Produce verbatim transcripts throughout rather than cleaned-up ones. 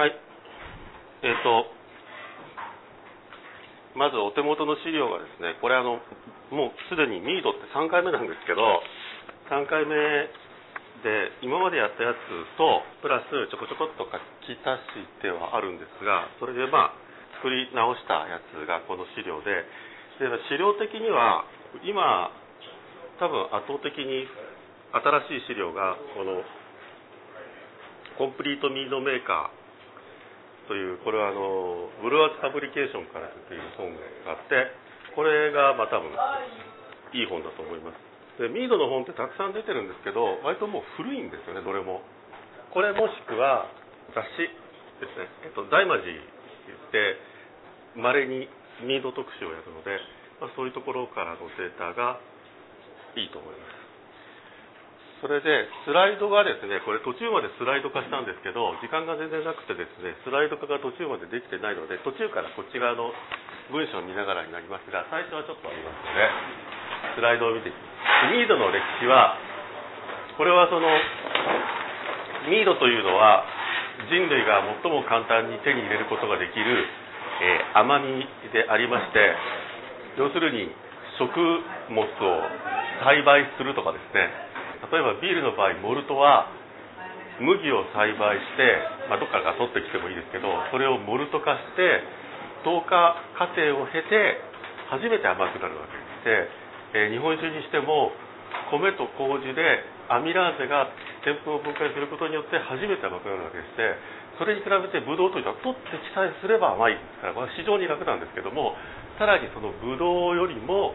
はい、えーと、まずお手元の資料がですね、これあのもうすでにミードってさんかいめなんですけど、さんかいめで今までやったやつとプラスちょこちょこっと書き足してはあるんですが、それでまあ作り直したやつがこの資料で、で資料的には今多分圧倒的に新しい資料がこのコンプリートミードメーカーという、これはあのブルワーズ・パブリケーションからという本があって、これがまあ多分いい本だと思います。でミードの本ってたくさん出てるんですけど、割ともう古いんですよね、どれも。これもしくは雑誌ですね、えっと、ダイマジってまれにミード特集をやるので、まあ、そういうところからのデータがいいと思います。それでスライドがですね、これ途中までスライド化したんですけど、時間が全然なくてですね、スライド化が途中までできてないので、途中からこっち側の文章を見ながらになりますが、最初はちょっとありますので、スライドを見ていきます。ミードの歴史は、これはそのミードというのは、人類が最も簡単に手に入れることができる、えー、甘みでありまして、要するに食物を栽培するとかですね、例えばビールの場合、モルトは麦を栽培して、まあ、どっからか取ってきてもいいですけど、それをモルト化してとおかかていを経て初めて甘くなるわけでして、えー、日本酒にしても米と麹でアミラーゼがでんぷんを分解することによって初めて甘くなるわけでして、それに比べてブドウというのは取ってきさえすれば甘いですから、これは非常に楽なんですけども、さらにそのブドウよりも、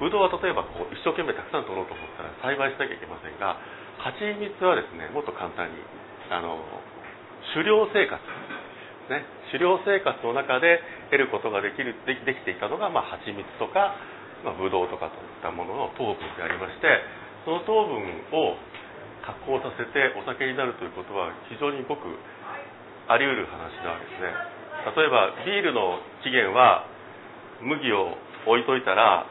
ブドウは例えばこう一生懸命たくさん取ろうと思ったら栽培しなきゃいけませんが、蜂蜜はですね、もっと簡単にあの狩猟生活、ね、狩猟生活の中で得ることができる、できていたのが、まあ、蜂蜜とか、まあ、ブドウとかといったものの糖分でありまして、その糖分を発酵させてお酒になるということは非常にごくあり得る話なわけですね。例えばビールの起源は麦を置いといたら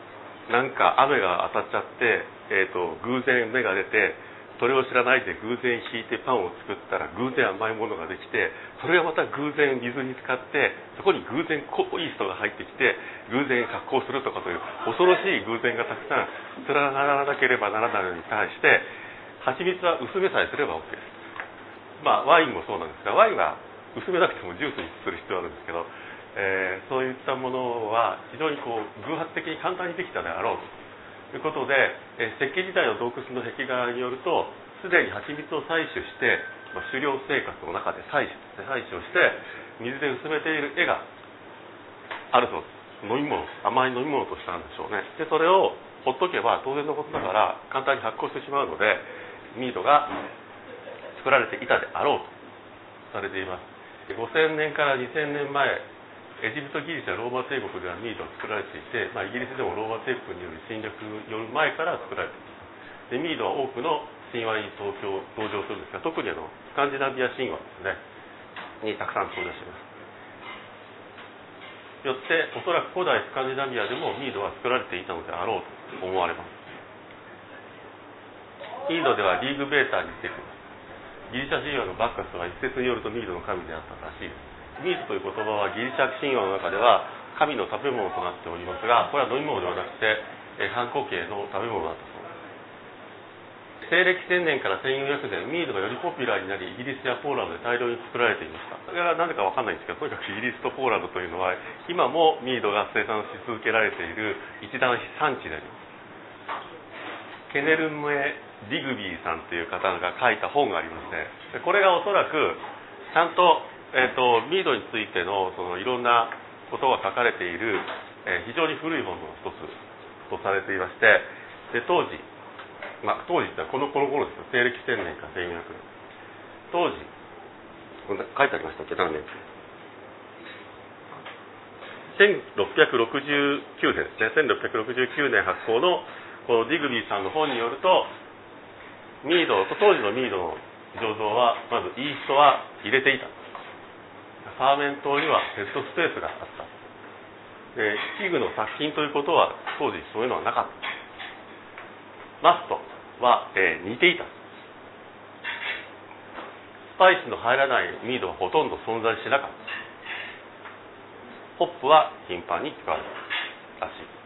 なんか雨が当たっちゃって、えー、と偶然芽が出て、それを知らないで偶然引いてパンを作ったら偶然甘いものができて、それがまた偶然水に浸かって、そこに偶然濃い人が入ってきて偶然発酵するとかという恐ろしい偶然がたくさん連ならなければならないのに対して、蜂蜜は薄めさえすれば OK です。まあワインもそうなんですが、ワインは薄めなくてもジュースにする必要があるんですけど、えー、そういったものは非常にこう偶発的に簡単にできたであろうということで、えー、石器時代の洞窟の壁画によると、すでに蜂蜜を採取して、まあ、狩猟生活の中で採取して採取をして水で薄めている絵があると、飲み物、甘い飲み物としたんでしょうね。でそれをほっとけば当然のことだから簡単に発酵してしまうので、ミードが作られていたであろうとされています。ごせんねんからにせんねんまえ、エジプト、ギリシャ、ローマ帝国ではミードが作られていて、まあ、イギリスでもローマ帝国による侵略による前から作られています。でミードは多くの神話に登場するんですが、特にあのスカンジナビア神話ですねにたくさん登場します。よっておそらく古代スカンジナビアでもミードは作られていたのであろうと思われます。インドではリーグベーターに出てきます。ギリシャ神話のバッカスは一説によるとミードの神であったらしいです。ミードという言葉はギリシャ神話の中では神の食べ物となっておりますが、これは飲み物ではなくて反抗形の食べ物だったそうです。西暦せんねんからせんよんひゃくねん、ミードがよりポピュラーになり、イギリスやポーランドで大量に作られていました。それが何でか分かんないんですけど、とにかくイギリスとポーランドというのは今もミードが生産し続けられている一大産地であります。ケネルムエ・ディグビーさんという方が書いた本がありまして、これがおそらくちゃんとえー、とミードについて の, そのいろんなことが書かれている、えー、非常に古い本の一つとされていまして、で当時、まあ、当時ってこのこの頃ですよ、西暦せんねんかせんよんひゃくねん、当時こんな書いてありましたっけ、何年せんろっぴゃくろくじゅうきゅうねんですね。せんろっぴゃくろくじゅうきゅうねん発行のこのディグビーさんの本によると、ミード、当時のミードの醸造はまずイーストは入れていた、パーメントにはヘッドスペースがあった、で器具の殺菌ということは当時そういうのはなかった、マストは、えー、似ていた、ススパイスの入らないミードはほとんど存在しなかった。ホップは頻繁に使われたらしい。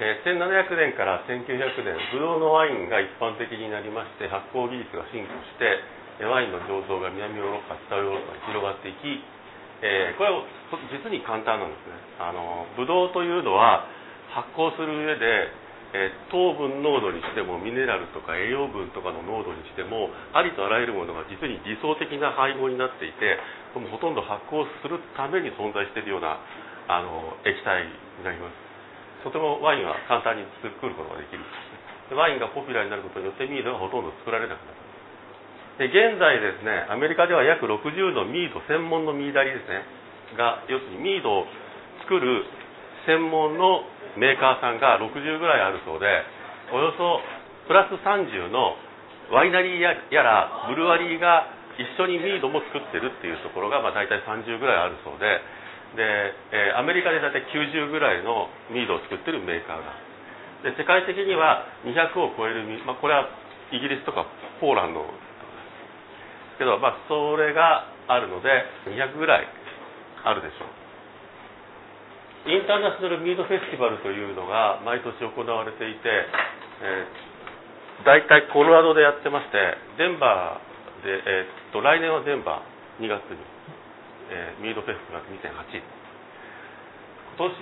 えー、せんななひゃくねんからせんきゅうひゃくねん、ブドウのワインが一般的になりまして、発酵技術が進歩してワインの醸造が南ヨーロッパ、北ヨーロッパに広がっていき、えー、これは実に簡単なんですね。あのブドウというのは発酵する上で、えー、糖分濃度にしてもミネラルとか栄養分とかの濃度にしても、ありとあらゆるものが実に理想的な配合になっていて、もうほとんど発酵するために存在しているようなあの液体になります。とてもワインは簡単に作ることができるんですね。ワインがポピュラーになることによってミードがほとんど作られなくなる。で現在ですね、アメリカでは約ろくじゅうのミード専門のミーダリーですねが、要するにミードを作る専門のメーカーさんがろくじゅうぐらいあるそうで、およそプラスさんじゅうのワイナリーやらブルワリーが一緒にミードも作ってるっていうところが、まあ大体さんじゅうぐらいあるそうで、でアメリカで大体きゅうじゅうぐらいのミードを作ってるメーカーが、で世界的にはにひゃくを超えるミード、まあ、これはイギリスとかポーランドけど、まあ、それがあるのでにひゃくぐらいあるでしょう。インターナショナルミードフェスティバルというのが毎年行われていて、えー、だいたいコロラドでやってまして、デンバーで、えー、っと来年はデンバーにがつに、えー、ミードフェスティバルにせんはち、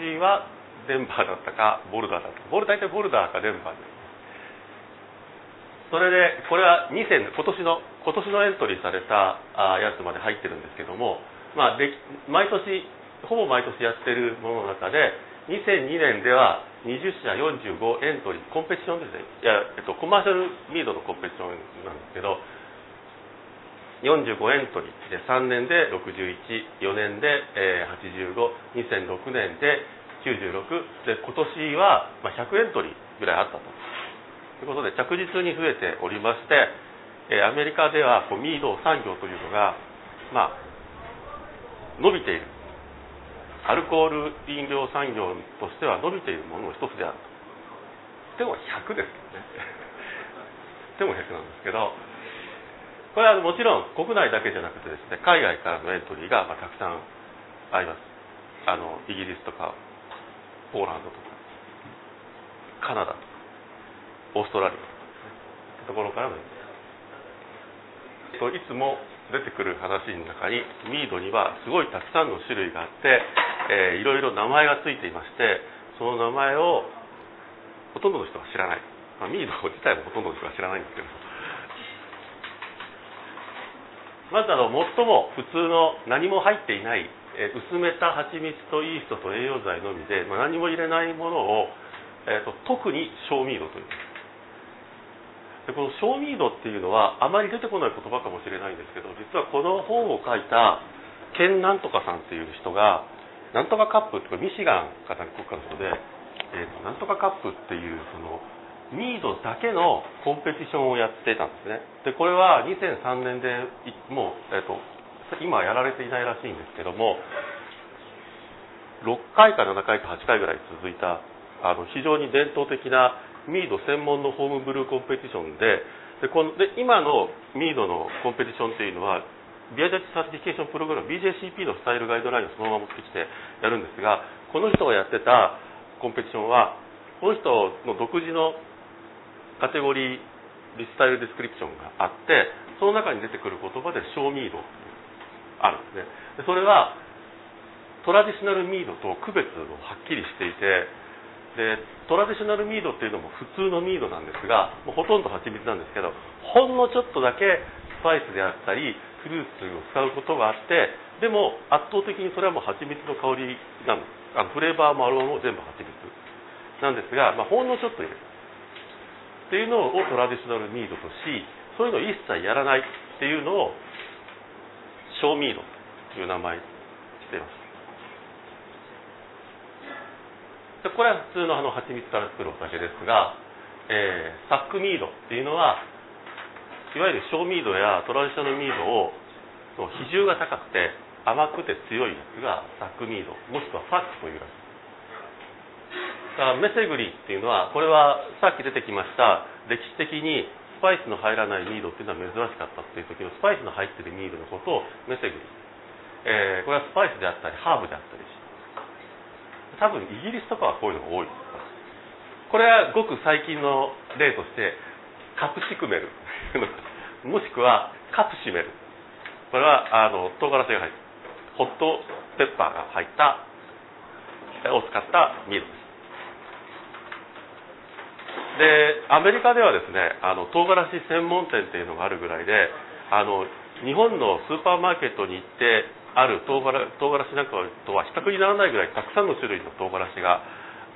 今年はデンバーだったかボルダーだったか、ボル大体ボルダーかデンバーです。それでこれはにせん、今年の今年のエントリーされたやつまで入ってるんですけども、まあ、で毎年ほぼ毎年やってるものの中でにせんにねんではにじゅっしゃよんじゅうごエントリー、コンペティションですね。いや、えっと、コマーシャルミードのコンペティションなんですけど、よんじゅうごエントリーでさんねんでろくじゅういち、よねんではちじゅうご、にせんろくねんできゅうじゅうろくで、今年はひゃくエントリーぐらいあったと。ということで着実に増えておりまして、アメリカではこうミード産業というのが、まあ、伸びている、アルコール飲料産業としては伸びているものの一つであると。でもひゃくですけどねでもひゃくなんですけど、これはもちろん国内だけじゃなくてですね、海外からのエントリーがたくさんあります。あのイギリスとかポーランドとかカナダとかオーストラリアところからの、いつも出てくる話の中にミードにはすごいたくさんの種類があって、えー、いろいろ名前がついていまして、その名前をほとんどの人は知らない、まあ、ミード自体もほとんどの人は知らないんですけど、まずあの最も普通の何も入っていない、えー、薄めた蜂蜜とイーストと栄養剤のみで、まあ、何も入れないものを、えー、と特に小ミードという、でこのショーミードっていうのはあまり出てこない言葉かもしれないんですけど、実はこの本を書いたケンなんとかさんっていう人が、なんとかカップってミシガンかなんかの人で、えー、なんとかカップっていうそのミードだけのコンペティションをやってたんですね。でこれはにせんさんねんでもう、えー、と今はやられていないらしいんですけども、ろっかいかななかいかはちかいぐらい続いた、あの非常に伝統的なミード専門のホームブルーコンペティション で, で, こので今のミードのコンペティションというのはビアジャッジサーティフィケーションプログラム ビージェーシーピー のスタイルガイドラインをそのまま持ってきてやるんですが、この人がやってたコンペティションはこの人の独自のカテゴリースタイルディスクリプションがあって、その中に出てくる言葉でショーミードあるんですね。でそれはトラディショナルミードと区別をはっきりしていて、でトラディショナルミードっていうのも普通のミードなんですが、もうほとんど蜂蜜なんですけど、ほんのちょっとだけスパイスであったりフルーツを使うことがあって、でも圧倒的にそれはもう蜂蜜の香りなんです。あのフレーバーもアロマも全部蜂蜜なんですが、まあ、ほんのちょっと入れるっていうのをトラディショナルミードとし、そういうのを一切やらないっていうのをショーミードという名前にしています。これは普通のあの蜂蜜から作るお酒ですが、えー、サックミードっていうのはいわゆるショーミードやトラディショナルミードを比重が高くて甘くて強いやつがサックミード、もしくはサックというやつだから、メセグリっていうのはこれはさっき出てきました歴史的にパイスの入らないニードっていうのは珍しかったっていう時のスパイスの入ってるニードのことをメセグリ、えー、これはスパイスであったりハーブであったりします。多分イギリスとかはこういうのが多いです。これはごく最近の例としてカプシクメルもしくはカプシメル、これはあの唐辛子が入ってホットペッパーが入ったを使ったニードです。でアメリカではですね、あの唐辛子専門店っていうのがあるぐらいで、あの日本のスーパーマーケットに行ってある唐辛唐辛子なんかとは比較にならないぐらいたくさんの種類の唐辛子が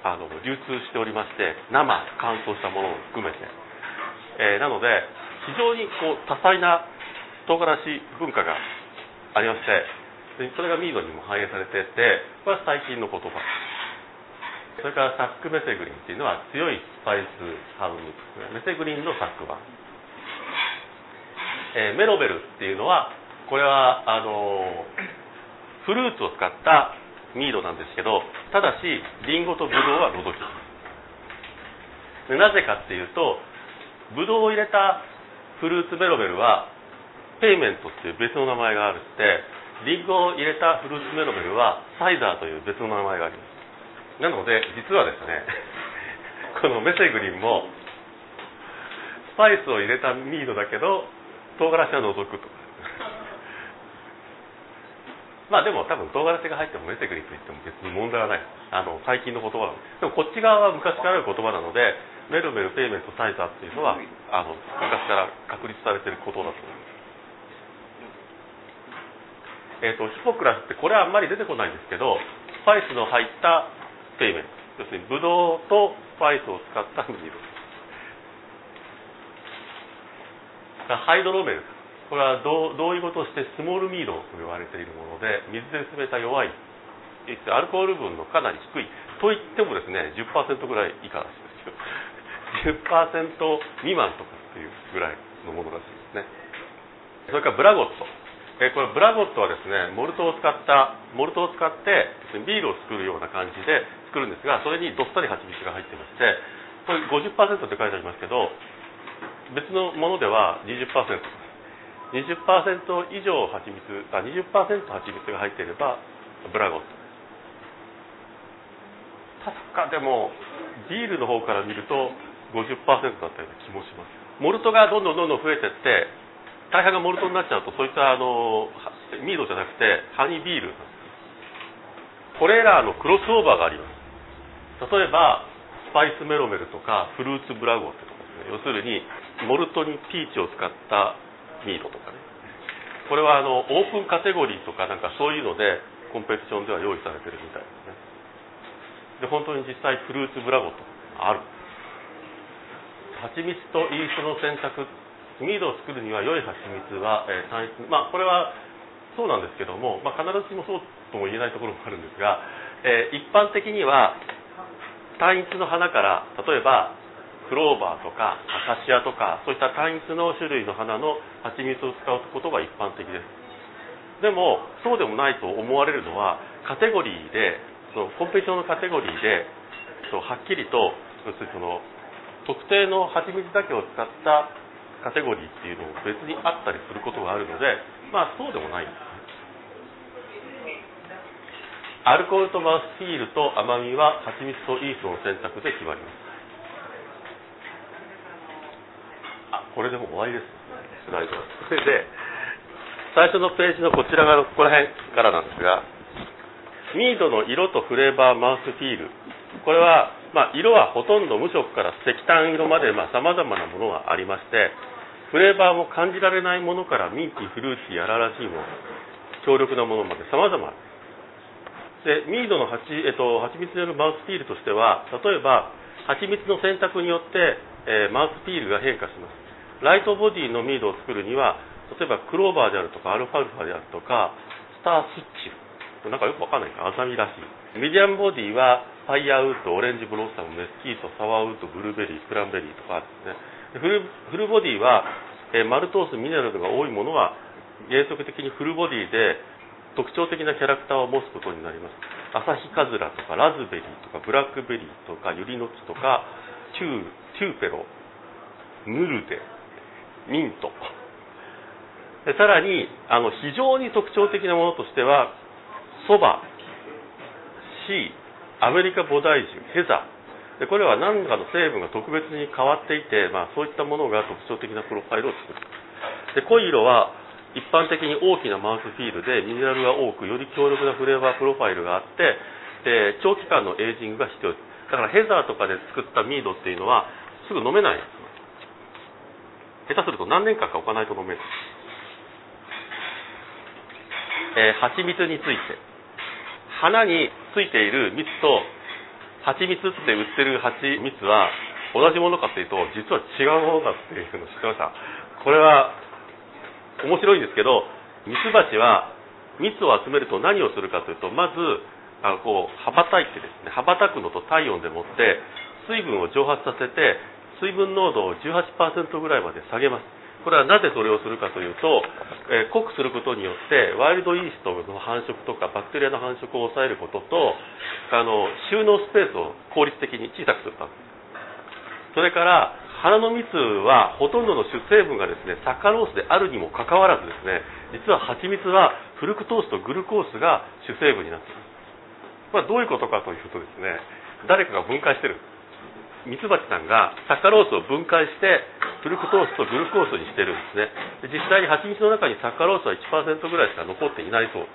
あの流通しておりまして、生乾燥したものを含めて、えー、なので非常にこう多彩な唐辛子文化がありまして、でそれがミードにも反映されていて、これは最近の言葉。それからサックメセグリンというのは強いスパイスハーブミックス、メセグリンのサック版、えー、メロベルっていうのはこれはあのー、フルーツを使ったミードなんですけど、ただしリンゴとブドウは除きで、なぜかっていうとブドウを入れたフルーツメロベルはペイメントっていう別の名前があるって、リンゴを入れたフルーツメロベルはサイザーという別の名前があります。なので実はですね、このメセグリンもスパイスを入れたミードだけど唐辛子は除くとまあでも多分唐辛子が入ってもメセグリンと言っても別に問題はない、あの最近の言葉なんです。でもこっち側は昔からある言葉なので、メルメル、ペイメント、サイザーっていうのはあの昔から確立されていることだと思います。えーと、ヒポクラスってこれはあんまり出てこないんですけど、スパイスの入ったペイメント、要するにブドウとスパイスを使ったミード。ハイドロメル、これは同意語としてスモールミードと呼ばれているもので、水で薄めた弱い、アルコール分のかなり低いといってもですね じゅっパーセント ぐらい以下らしいですよ じゅっパーセント 未満とかっていうぐらいのものらしいですね。それからブラゴット、えこれブラゴットはですね、モルトを使ったモルトを使ってビールを作るような感じで作るんですが、それにどっさり蜂蜜が入ってまして、これ ごじゅっパーセント って書いてありますけど、別のものでは にじゅっパーセント、にじゅっパーセント 以上蜂蜜、あ にじゅっパーセント 蜂蜜が入っていればブラゴット。確かでもビールの方から見ると ごじゅっパーセント だったような気もします。モルトがどんどんどんどん増えてって大半がモルトになっちゃうと、そういったあのミードじゃなくてハニービール、これらのクロスオーバーがあります。例えばスパイスメロメルとかフルーツブラゴットとかですね、要するにモルトにピーチを使ったミードとかね、これはあのオープンカテゴリーとかなんかそういうのでコンペティションでは用意されてるみたいですね。で本当に実際フルーツブラゴットある。蜂蜜とイーストの選択、ミードを作るには良い蜂蜜は、えー、単一、まあこれはそうなんですけども、まあ、必ずしもそうとも言えないところもあるんですが、えー、一般的には単一の花から、例えばクローバーとかアカシアとかそういった単一の種類の花の蜂蜜を使うことが一般的です。でもそうでもないと思われるのは、カテゴリーでそのコンペティションのカテゴリーではっきりとその特定の蜂蜜だけを使ったカテゴリーっていうのを別にあったりすることがあるので、まあそうでもないんですね。アルコールとマウスフィールと甘みは蜂蜜とイーストの選択で決まります。あ、これでも終わりです。スライド。それで最初のページのこちら側のここら辺からなんですが、ミードの色とフレーバー、マウスフィール、これはまあ、色はほとんど無色から石炭色までさまざまなものがありまして、フレーバーも感じられないものからミンティ、フルーティー、荒々しいもの、強力なものまでさまざまで、ミードの蜂、えっと、蜂蜜によるマウスピールとしては、例えば蜂蜜の選択によって、えー、マウスピールが変化します。ライトボディのミードを作るには、例えばクローバーであるとかアルファルファであるとかスタースッチル、なんかよくわかんないか、アサミらしい。ミディアムボディはパイヤーウッド、オレンジブロッサム、メスキート、サワーウッド、ブルーベリー、クランベリーとかですね。フル、フルボディは、えー、マルトース、ミネラルが多いものは原則的にフルボディで特徴的なキャラクターを持つことになります。アサヒカズラとかラズベリーとかブラックベリーとかユリノキとかチュー、チューペロ、ヌルデ、ミントで、さらにあの非常に特徴的なものとしてはそば、シー、アメリカ菩提樹、ヘザで、これは何かの成分が特別に変わっていて、まあ、そういったものが特徴的なプロファイルを作る。で濃い色は一般的に大きなマウスフィールでミネラルが多く、より強力なフレーバープロファイルがあって、で長期間のエイジングが必要です。だからヘザーとかで作ったミードっていうのはすぐ飲めない、下手すると何年間か置かないと飲める。えー、蜂蜜について、花についている蜜と蜂蜜って売ってる蜂蜜は同じものかというと実は違うものだっていうのを知ってました。これは面白いんですけど、ミツバチは蜜を集めると何をするかというと、まずあのこう羽ばたいてですね、羽ばたくのと体温でもって水分を蒸発させて水分濃度を じゅうはちパーセント ぐらいまで下げます。これはなぜそれをするかというと、えー、濃くすることによってワイルドイーストの繁殖とかバクテリアの繁殖を抑えることと、あの収納スペースを効率的に小さくするため。それから花の蜜はほとんどの主成分がですね、サッカロースであるにもかかわらずですね、実は蜂蜜はフルクトースとグルコースが主成分になっている。まあ、どういうことかというとですね、誰かが分解してる、ミツバチさんがサッカロースを分解してフルクトースとグルコースにしてるんですね。で実際に蜂蜜の中にサッカロースは いちパーセント ぐらいしか残っていないそう。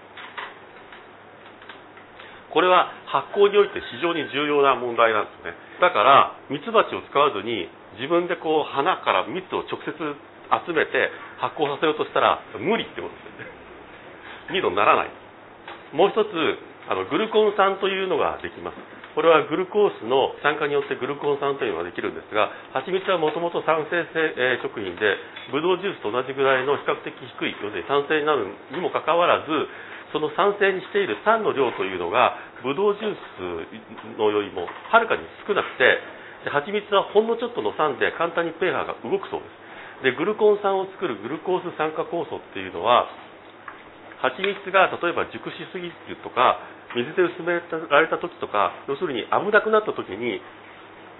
これは発酵において非常に重要な問題なんですね。だからミツバチを使わずに自分でこう花から蜜を直接集めて発酵させようとしたら無理ってことですね。ミードにならない。もう一つあのグルコン酸というのができます。これはグルコースの酸化によってグルコン酸というのができるんですが、蜂蜜はもともと酸性食品でブドウジュースと同じぐらいの比較的低い、要するに酸性になるにもかかわらず、その酸性にしている酸の量というのがブドウジュースのよりもはるかに少なくて、蜂蜜はほんのちょっとの酸で簡単に pH が動くそうです。でグルコン酸を作るグルコース酸化酵素っていうのは、蜂蜜が例えば熟しすぎるとか水で薄められた時とか、要するに危なくなった時に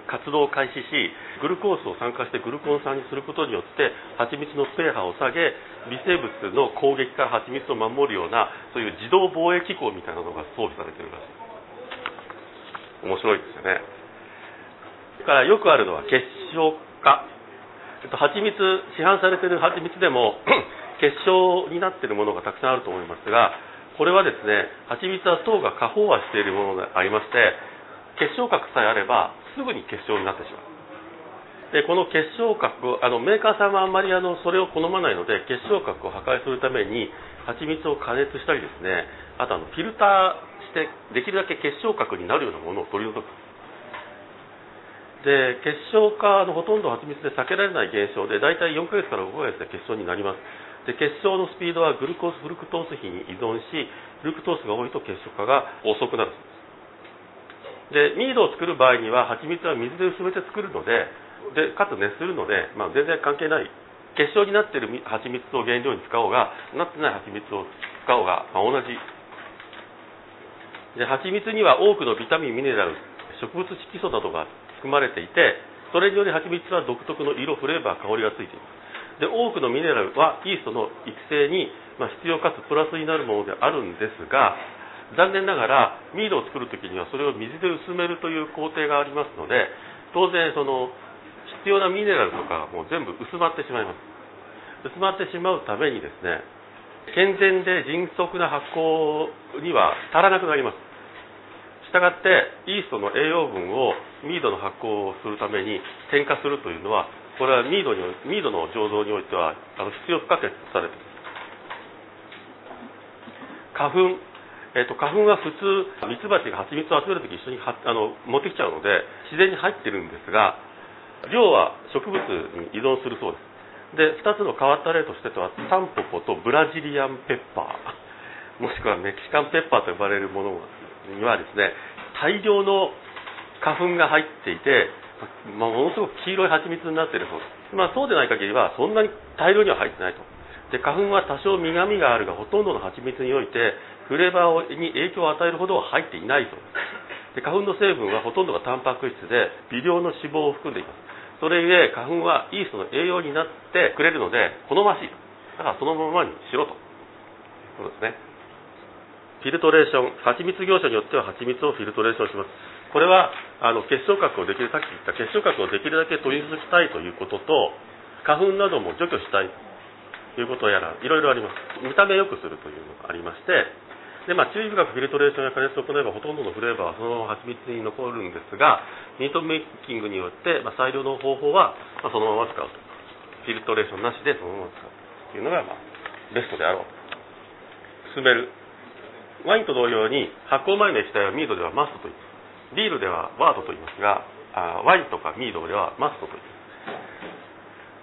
活動を開始し、グルコースを酸化してグルコン酸にすることによって蜂蜜の pH を下げ、微生物の攻撃から蜂蜜を守るような、そういう自動防衛機構みたいなのが装備されているらしい。面白いですよね。だからよくあるのは結晶化、蜂蜜、市販されている蜂蜜でも結晶になっているものがたくさんあると思いますが、これはですね、蜂蜜は糖が過飽和しているものでありまして、結晶核さえあればすぐに結晶になってしまう。でこの結晶核、あのメーカーさんはあんまりあのそれを好まないので、結晶核を破壊するために蜂蜜を加熱したりですね、あとあのフィルターしてできるだけ結晶核になるようなものを取り除く。で結晶化のほとんどは蜂蜜で避けられない現象で、だいたいよんかげつからごかげつで結晶になります。で結晶のスピードはグルコースフルクトース比に依存し、フルクトースが多いと結晶化が遅くなるそうです。でミードを作る場合には蜂蜜は水で薄めて作るの で, でかつ熱するので、まあ、全然関係ない。結晶になっている蜂蜜を原料に使おうがなってない蜂蜜を使おうが、まあ、同じで、蜂蜜には多くのビタミン、ミネラル、植物色素などが含まれていて、それにより蜂蜜は独特の色、フレーバー、香りがついています。で多くのミネラルはイーストの育成に必要かつプラスになるものであるんですが、残念ながらミードを作るときにはそれを水で薄めるという工程がありますので、当然その必要なミネラルとかもう全部薄まってしまいます。薄まってしまうためにですね、健全で迅速な発酵には足らなくなります。したがってイーストの栄養分をミードの発酵をするために添加するというのは、これはミードにミードの醸造においてはあの必要不可欠とされています。花粉、えっと、花粉は普通ミツバチが蜂蜜を集めるとき一緒にはあの持ってきちゃうので自然に入っているんですが、量は植物に依存するそうです。でふたつの変わった例としてはタンポポとブラジリアンペッパー、もしくはメキシカンペッパーと呼ばれるものがにはですね、大量の花粉が入っていて、まあ、ものすごく黄色い蜂蜜になっているそうです。まあ、そうでない限りはそんなに大量には入ってないと。で花粉は多少苦みがあるが、ほとんどの蜂蜜においてフレーバーに影響を与えるほどは入っていないそうです。で花粉の成分はほとんどがタンパク質で微量の脂肪を含んでいます。それゆえ花粉はいい人の栄養になってくれるので好ましい、だからそのままにしろということですね。フィルトレーション、蜂蜜業者によっては蜂蜜をフィルトレーションします。これはあの結晶核をできるさっき言った結晶核をできるだけ取り除きたいということと、花粉なども除去したいということやらいろいろあります。見た目良くするというのがありまして、でまあ、注意深くフィルトレーションや加熱を行えばほとんどのフレーバーはそのまま蜂蜜に残るんですが、ミートメイキングによって、まあ、最良の方法は、まあ、そのまま使うと、フィルトレーションなしでそのまま使うというのが、まあ、ベストであろう。進める。ワインと同様に発酵前の液体はミードではマストと言います。ビールではワードと言いますが、あワインとかミードではマストと言い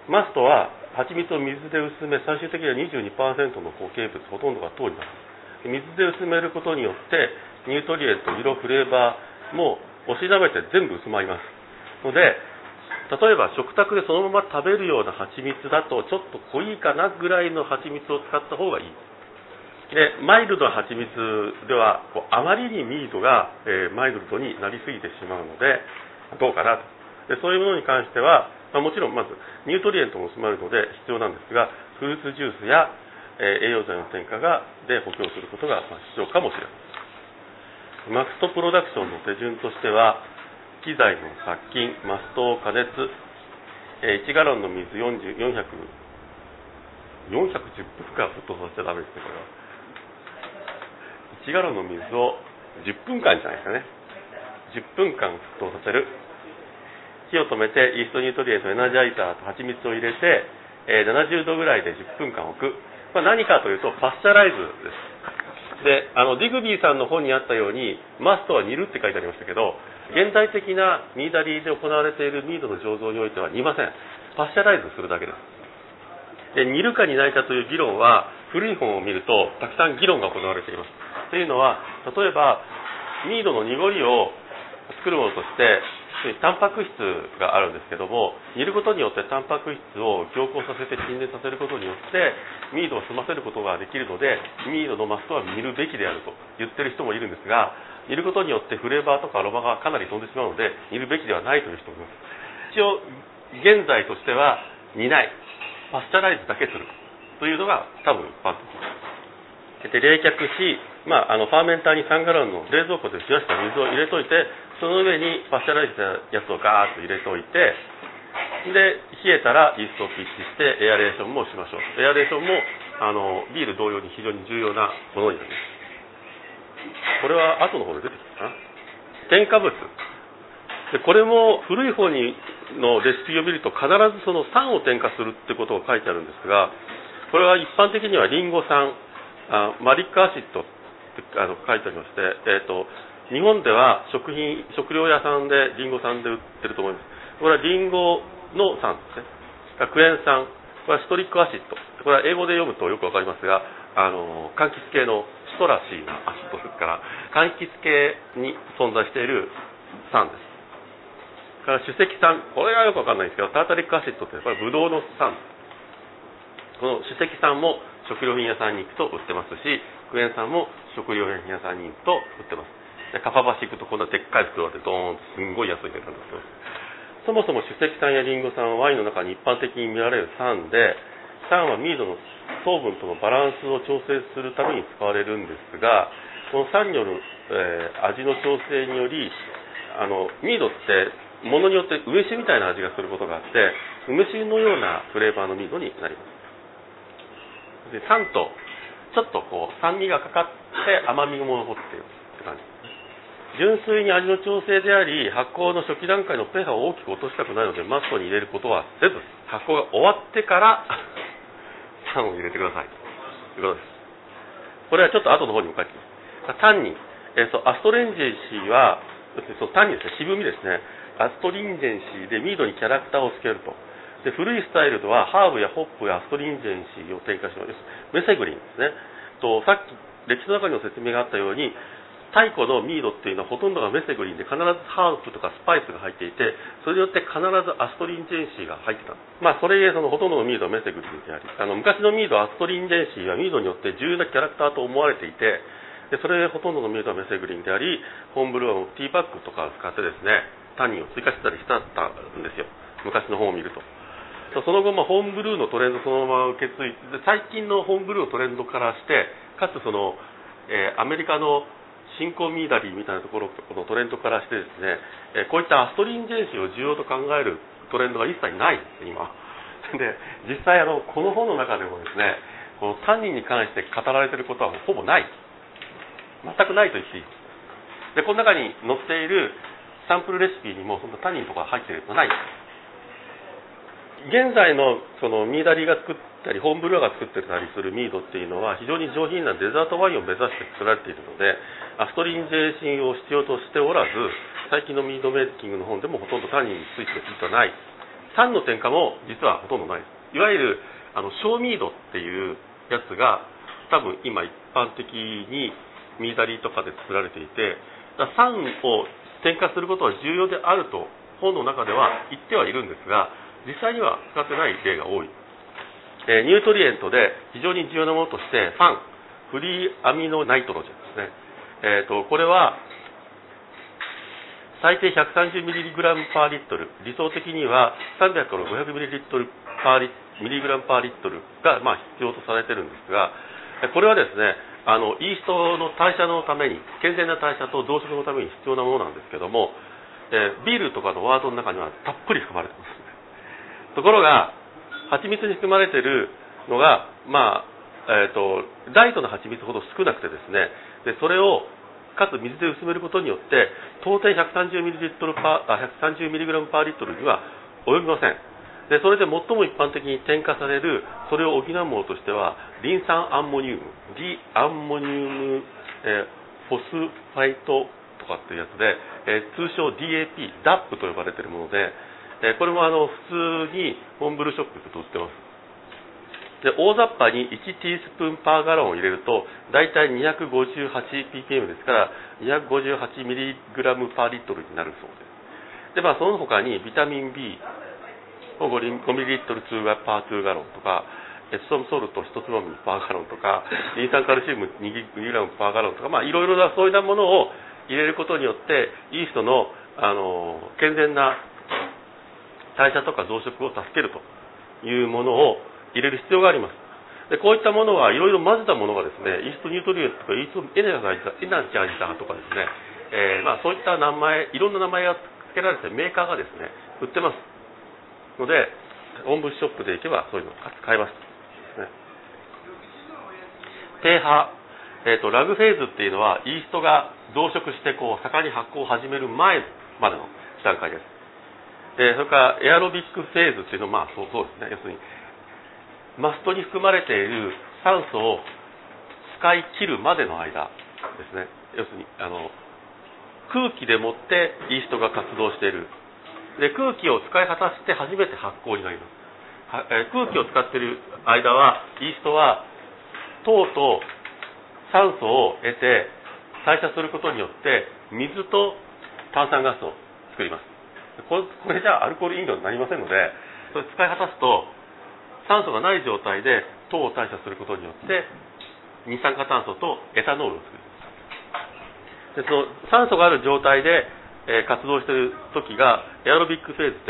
ます。マストは蜂蜜を水で薄め、最終的には にじゅうにパーセント の固形物ほとんどが通ります。水で薄めることによってニュートリエント、色、フレーバーも押しなめて全部薄まりますので、例えば食卓でそのまま食べるような蜂蜜だとちょっと濃いかなぐらいの蜂蜜を使った方がいい。でマイルドな蜂蜜ではこうあまりにミードが、えー、マイルドになりすぎてしまうのでどうかなと。でそういうものに関しては、まあ、もちろんまずニュートリエントも薄まるので必要なんですが、フルーツジュースや栄養剤の添加がで補強することが必要かもしれません。マストプロダクションの手順としては、機材の殺菌、マストを加熱、いちガロンの水よんじゅう よんひゃく よんひゃくじゅっぷん間沸騰させちゃダメですね。これはいちガロンの水をじゅっぷんかんじゃないですかね、じゅっぷんかん沸騰させる。火を止めてイーストニュートリエント、エナジャイザーと蜂蜜を入れてななじゅうどぐらいでじゅっぷんかん置く。まあ、何かというとパスチャライズです。で、あのディグビーさんの本にあったようにマストは煮るって書いてありましたけど、現代的なミーダリーで行われているミードの醸造においては煮ません。パスチャライズするだけです。で、煮るか煮ないかという議論は古い本を見るとたくさん議論が行われています。というのは、例えばミードの濁りを作るものとしてタンパク質があるんですけども、煮ることによってタンパク質を凝固させて沈殿させることによってミードを済ませることができるので、ミードのマストは煮るべきであると言ってる人もいるんですが、煮ることによってフレーバーとかアロマがかなり飛んでしまうので煮るべきではないという人もいます。一応現在としては煮ない、パスチャライズだけするというのが多分一般的です。で冷却し、まあ、あのファーメンターにさんガロンの冷蔵庫で冷やした水を入れといて、その上にパスチャライズしたやつをガーッと入れておいて、で冷えたらイーストをピッチしてエアレーションもしましょう。エアレーションもあのビール同様に非常に重要なものになります。これは後の方で出てきたかな。添加物で、これも古い方にのレシピを見ると必ずその酸を添加するってことが書いてあるんですが、これは一般的にはリンゴ酸、あマリックアシッドってあの書いてありまして、えーと日本では食品食料屋さんでリンゴ酸で売ってると思います。これはリンゴの酸ですね。クエン酸、これはシトリックアシッド、これは英語で読むとよくわかりますが、あの柑橘系のシトラシーなアシッドですから、柑橘系に存在している酸です。から酒石酸、これはよくわかんないんですけど、タータリックアシッドってこれはブドウの酸。この酒石酸も食料品屋さんに行くと売ってますし、クエン酸も食料品屋さんに行くと売ってます。カファバシ行くと今度はでっかい袋でドーンとすんごい安い値段になってます。そもそも酒石酸やリンゴ酸はワインの中に一般的に見られる酸で、酸はミードの糖分とのバランスを調整するために使われるんですが、この酸による、えー、味の調整により、あのミードってものによって梅酒みたいな味がすることがあって、梅酒のようなフレーバーのミードになります。で酸とちょっとこう酸味がかかって甘みも残っているって感じ。純粋に味の調整であり、発酵の初期段階の pH を大きく落としたくないのでマストに入れることはせず、発酵が終わってから酸を入れてくださいということです。これはちょっと後の方にも書いてます。単に、えー、アストレンジェンシーは単にですね、渋みですね。アストリンジェンシーでミードにキャラクターをつけると。で古いスタイルではハーブやホップやアストリンジェンシーを添加します。メセグリンですね。とさっき歴史の中にも説明があったように、太古のミードっていうのはほとんどがメセグリンで、必ずハーブとかスパイスが入っていて、それによって必ずアストリンジェンシーが入ってた。まあそれゆえそのほとんどのミードはメセグリンであり、あの昔のミードアストリンジェンシーはミードによって重要なキャラクターと思われていて、でそれほとんどのミードはメセグリンであり、ホームブルーはティーバッグとかを使ってですね、タンニンを追加したりしたんですよ。昔の方を見ると。その後、まあ、ホームブルーのトレンドそのまま受け継いで、最近のホームブルーをトレンドからして、かつその、えー、アメリカの新興ミーダリーみたいなところのトレンドからしてですね、えー、こういったアストリンジェンシーを重要と考えるトレンドが一切ないです、今。で、実際あの、この本の中でもですね、このさんにんに関して語られていることはほぼない。全くないと言っていいです。で、この中に載っているサンプルレシピにもそんなタニンとか入っているのはない。現在のそのミーダリーが作ったりホームブルワーが作ってたりするミードっていうのは非常に上品なデザートワインを目指して作られているので、アストリンジェーシンを必要としておらず、最近のミードメイキングの本でもほとんどタニンについてはない。タンの添加も実はほとんどないです。いわゆるあの小ミードっていうやつが多分今一般的にミーダリーとかで作られていて、酸を添加することは重要であると本の中では言ってはいるんですが、実際には使ってない例が多い。えー、ニュートリエントで非常に重要なものとして酸、フリーアミノナイトロジェンですね。えー、とこれは最低 ひゃくさんじゅうミリグラム パーリットル、理想的にはさんびゃくから ごひゃくミリグラム パーリットルがまあ必要とされているんですが、これはですね、あのイーストの代謝のために、健全な代謝と増殖のために必要なものなんですけども、えー、ビールとかのワードの中にはたっぷり含まれています。ところが蜂蜜に含まれているのが、まあえー、とライトの蜂蜜ほど少なくてですね、でそれをかつ水で薄めることによって到底 ひゃくさんじゅうミリグラム パーリットルには及びません。でそれで最も一般的に添加される、それを補うものとしてはリン酸アンモニウム、リアンモニウム、えー、フォスファイトとかっていうやつで、えー、通称 ディーエーピー、ダップと呼ばれているもので、これもあの普通にホームブルーショップで売ってます。で大雑把にいちティースプーンパーガロンを入れるとだいたい にひゃくごじゅうはちピーピーエム ですから にひゃくごじゅうはちミリグラム パーリットルになるそうです。で、まあ、その他にビタミン B を ごミリリットルにパーにガロンとか、エプソムソルトひとつまみパーガロンとか、リン酸カルシウム にミリグラム パーガロンとか、まあ、いろいろなそういったものを入れることによってイーストの、あの健全な代謝とか増殖を助けるというものを入れる必要があります。でこういったものはいろいろ混ぜたものがですね、イーストニュートリエントとかイーストエナジャイザーとかですね、えーまあ、そういった名前、いろんな名前が付けられてメーカーがですね売ってますので、ホームブルーショップで行けばそういうのを買えます。ペーハー、えーと、ラグフェーズっていうのはイーストが増殖してこう盛んに発酵を始める前までの段階です。えー、それからエアロビックフェーズというのは、まあ、そうそうですね、要するにマストに含まれている酸素を使い切るまでの間ですね。要するにあの空気でもってイーストが活動している。で空気を使い果たして初めて発酵になります。は、えー、空気を使っている間はイーストは糖と酸素を得て代謝することによって水と炭酸ガスを作ります。これじゃアルコール飲料になりませんので、それ使い果たすと酸素がない状態で糖を代謝することによって二酸化炭素とエタノールを作る。でその酸素がある状態で活動している時がエアロビックフェーズ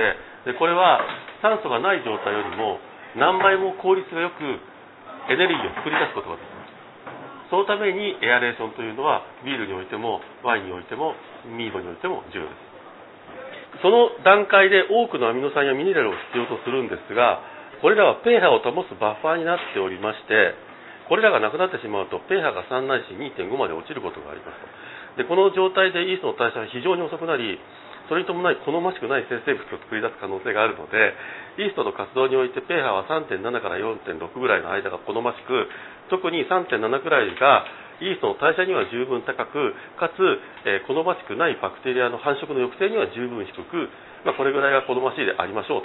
で、でこれは酸素がない状態よりも何倍も効率がよくエネルギーを作り出すことができます。そのためにエアレーションというのはビールにおいてもワインにおいてもミードにおいても重要です。その段階で多くのアミノ酸やミネラルを必要とするんですが、これらはpHを保つバッファーになっておりまして、これらがなくなってしまうとpHがさんないし にてんご まで落ちることがあります。でこの状態でイーストの代謝が非常に遅くなり、それに伴い好ましくない生成物を作り出す可能性があるので、イーストの活動においてpHは さんてんなな から よんてんろく ぐらいの間が好ましく、特に さんてんなな くらいがイーストの代謝には十分高く、かつ、えー、好ましくないバクテリアの繁殖の抑制には十分低く、まあ、これぐらいが好ましいでありましょう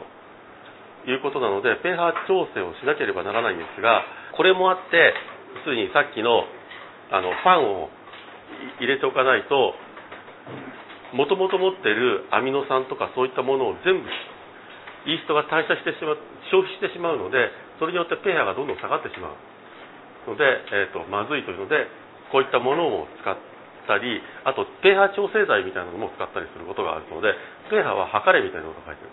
ということなので、pH 調整をしなければならないんですが、これもあって、要するにさっきのあの酸を入れておかないと、もともと持っているアミノ酸とかそういったものを全部、イーストが代謝してしまう、消費してしまうので、それによって pH がどんどん下がってしまうので、えーと、まずいというので、こういったものを使ったり、あと pH 調整剤みたいなのも使ったりすることがあるので、pH は測れみたいなことが書いてある。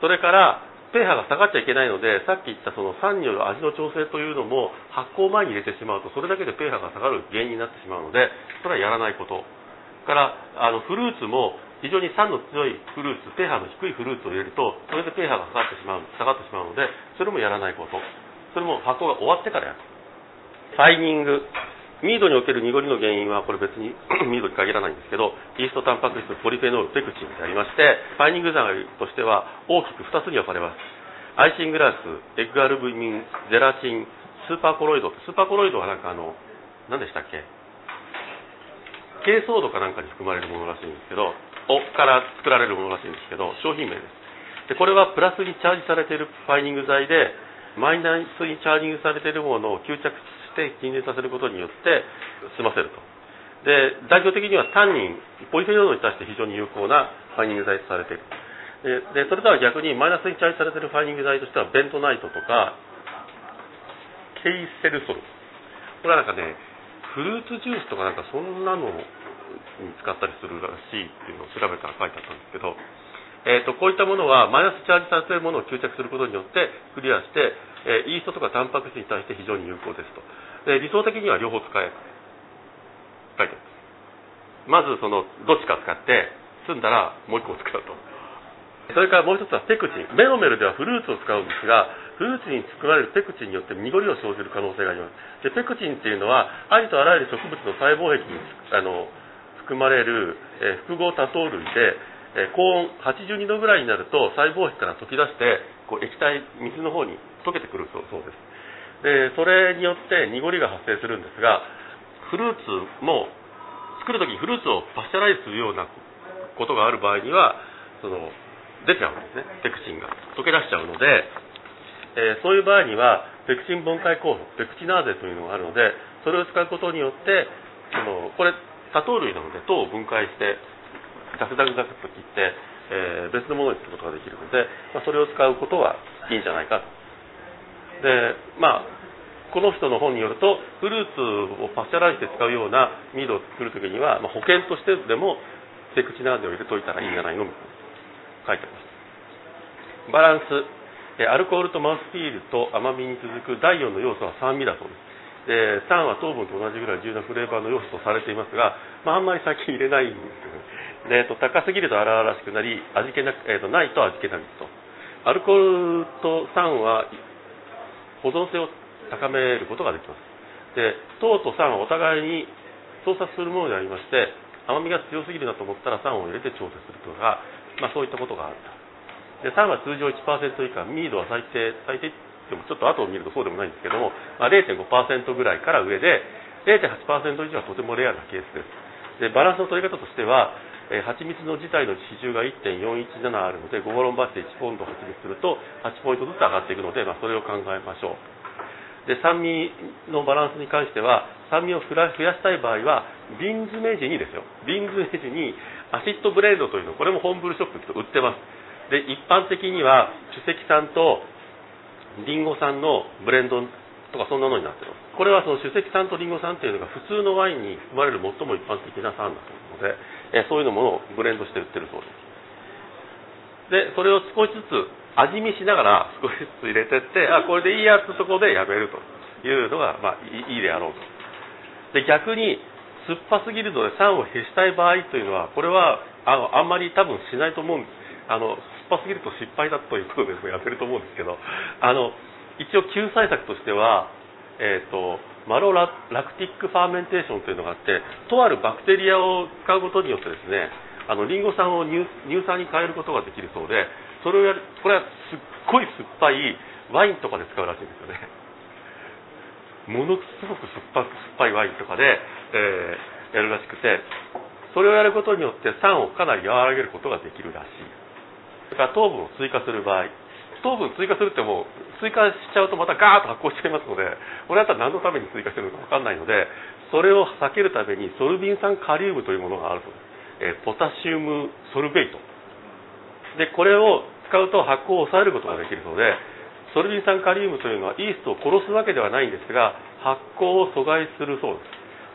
それからペーハが下がっちゃいけないので、さっき言ったその酸による味の調整というのも発酵前に入れてしまうと、それだけでペーハが下がる原因になってしまうので、それはやらないこと。からあのフルーツも非常に酸の強いフルーツ、ペーハの低いフルーツを入れると、それでペーハが下がってしまう、下がってしまうので、それもやらないこと。それも発酵が終わってからやる。ファイニング、ミードにおける濁りの原因は、これ別にミードに限らないんですけど、イーストタンパク質、ポリフェノール、ペクチンでありまして、ファイニング剤としては大きくふたつに分かれます。アイシングラス、エッグアルブミン、ゼラチン、スーパーコロイド。スーパーコロイドはなんかあの何でしたっけ、珪藻土かなんかに含まれるものらしいんですけど、おから作られるものらしいんですけど、商品名です。でこれはプラスにチャージされているファイニング剤で、マイナスにチャージされているものを吸着して沈殿させることによって済ませると。で代表的にはタンニン、ポリフェノールに対して非常に有効なファイニング剤とされている。ででそれとは逆にマイナスにチャージされているファイニング剤としてはベントナイトとかケイセルソル、これはなんかねフルーツジュースとかなんかそんなのに使ったりするらしいっていうのを調べたら書いてあったんですけど、えー、とこういったものはマイナスチャージされているものを吸着することによってクリアして、えー、イーストとかタンパク質に対して非常に有効ですと。で理想的には両方使える書いてあります。まずそのどっちか使って済んだらもういっこ使うと。それからもう一つはペクチン。メロメルではフルーツを使うんですが、フルーツに含まれるペクチンによって濁りを生じる可能性があります。でペクチンっていうのはありとあらゆる植物の細胞壁にあの含まれる、えー、複合多糖類で、えー、高温はちじゅうにどぐらいになると細胞壁から溶き出してこう液体水の方に溶けてくるそうです。でそれによって濁りが発生するんですが、フルーツも作るときにフルーツをパスチャライズするようなことがある場合にはその出ちゃうんですね、ペクチンが溶け出しちゃうので、えー、そういう場合にはペクチン分解酵素、ペクチナーゼというのがあるので、それを使うことによってそのこれ多糖類なので糖を分解してザクザクザクと切って、えー、別のものにすることができるので、まあ、それを使うことはいいんじゃないかと。でまあ、この人の本によるとフルーツをパスチャライして使うようなミードを作るときには、まあ、保険としてでもペクチナーゼを入れといたらいいんじゃないのと書いてあります。バランス、アルコールとマウスフィールと甘みに続くだいよんの要素は酸味だそうです。で酸は糖分と同じぐらい重要なフレーバーの要素とされていますが、まあ、あんまり先入れないんですね。でと高すぎると荒々しくなり味気なく、えー、とないと味気なくと。アルコールと酸は保存性を高めることができます。で糖と酸はお互いに相殺するものでありまして、甘みが強すぎるなと思ったら酸を入れて調整するとか、まあ、そういったことがあると。で酸は通常 いちパーセント 以下、ミードは最低最低でもちょっと後を見るとそうでもないんですけども、まあ、れいてんごパーセント ぐらいから上で れいてんはちパーセント 以上はとてもレアなケースです。でバランスの取り方としては、えー、蜂蜜の自体の比重が いってんよんいちなな あるので、ごごろん鉢でいちポンド蜂蜜するとはちポイントずつ上がっていくので、まあ、それを考えましょう。で酸味のバランスに関しては、酸味を増やしたい場合は瓶詰め時にですよ瓶詰め時にアシッドブレンドというの、これもホームブルーショップで売ってます。で一般的には酒石酸とリンゴ酸のブレンドとかそんなのになっています。これはその酒石酸とリンゴ酸というのが普通のワインに含まれる最も一般的な酸だというので、えそういうのものをブレンドして売ってるそうです。でそれを少しずつ味見しながら少しずつ入れていって、あこれでいいやつ、そこでやめるというのが、まあ、いいであろうと。で逆に酸っぱすぎるので酸を消したい場合というのは、これは あ, あんまり多分しないと思うんです。あの酸っぱすぎると失敗だということでもやってると思うんですけど、あの一応救済策としては、えー、とマロ ラ, ラクティックファーメンテーションというのがあって、とあるバクテリアを使うことによってですね、あのリンゴ酸を 乳, 乳酸に変えることができるそうで、それをやる、これはすっごい酸っぱいワインとかで使うらしいんですよね。ものすごく酸っ ぱ, 酸っぱいワインとかで、えー、やるらしくて、それをやることによって酸をかなり和らげることができるらしい。糖分を追加する場合、糖分を追加するってもう追加しちゃうとまたガーッと発酵しちゃいますので、これだったら何のために追加してるのか分かんないので、それを避けるためにソルビン酸カリウムというものがあるそうです。えポタシウムソルベイトで、これを使うと発酵を抑えることができるので、ソルビン酸カリウムというのはイーストを殺すわけではないんですが、発酵を阻害するそうで